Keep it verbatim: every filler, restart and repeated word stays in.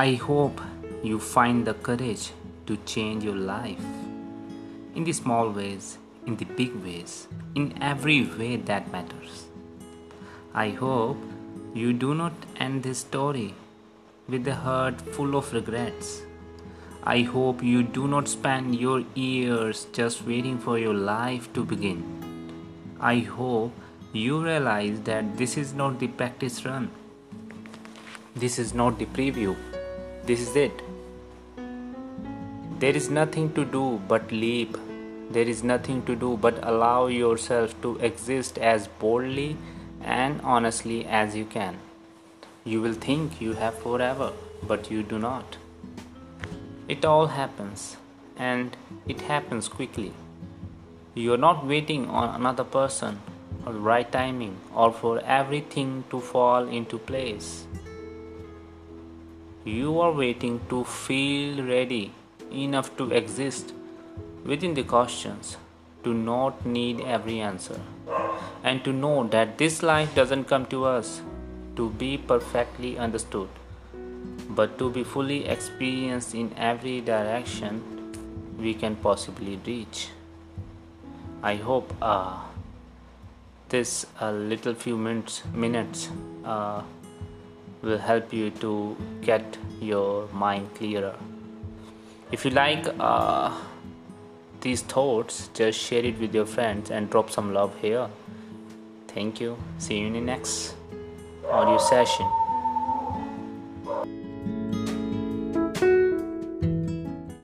I hope you find the courage to change your life in the small ways, in the big ways, in every way that matters. I hope you do not end this story with a heart full of regrets. I hope you do not spend your years just waiting for your life to begin. I hope you realize that this is not the practice run. This is not the preview. This is it. There is nothing to do but leap. There is nothing to do but allow yourself to exist as boldly and honestly as you can. You will think you have forever, but you do not. It all happens, and it happens quickly. You are not waiting on another person, or the right timing, or for everything to fall into place. You are waiting to feel ready enough to exist within the questions, to not need every answer, and to know that this life doesn't come to us to be perfectly understood, but to be fully experienced in every direction we can possibly reach. I hope uh, this uh, little few minutes, minutes uh, will help you to get your mind clearer. If you like uh, these thoughts, just share it with your friends and drop some love here. Thank you. See you in the next audio session.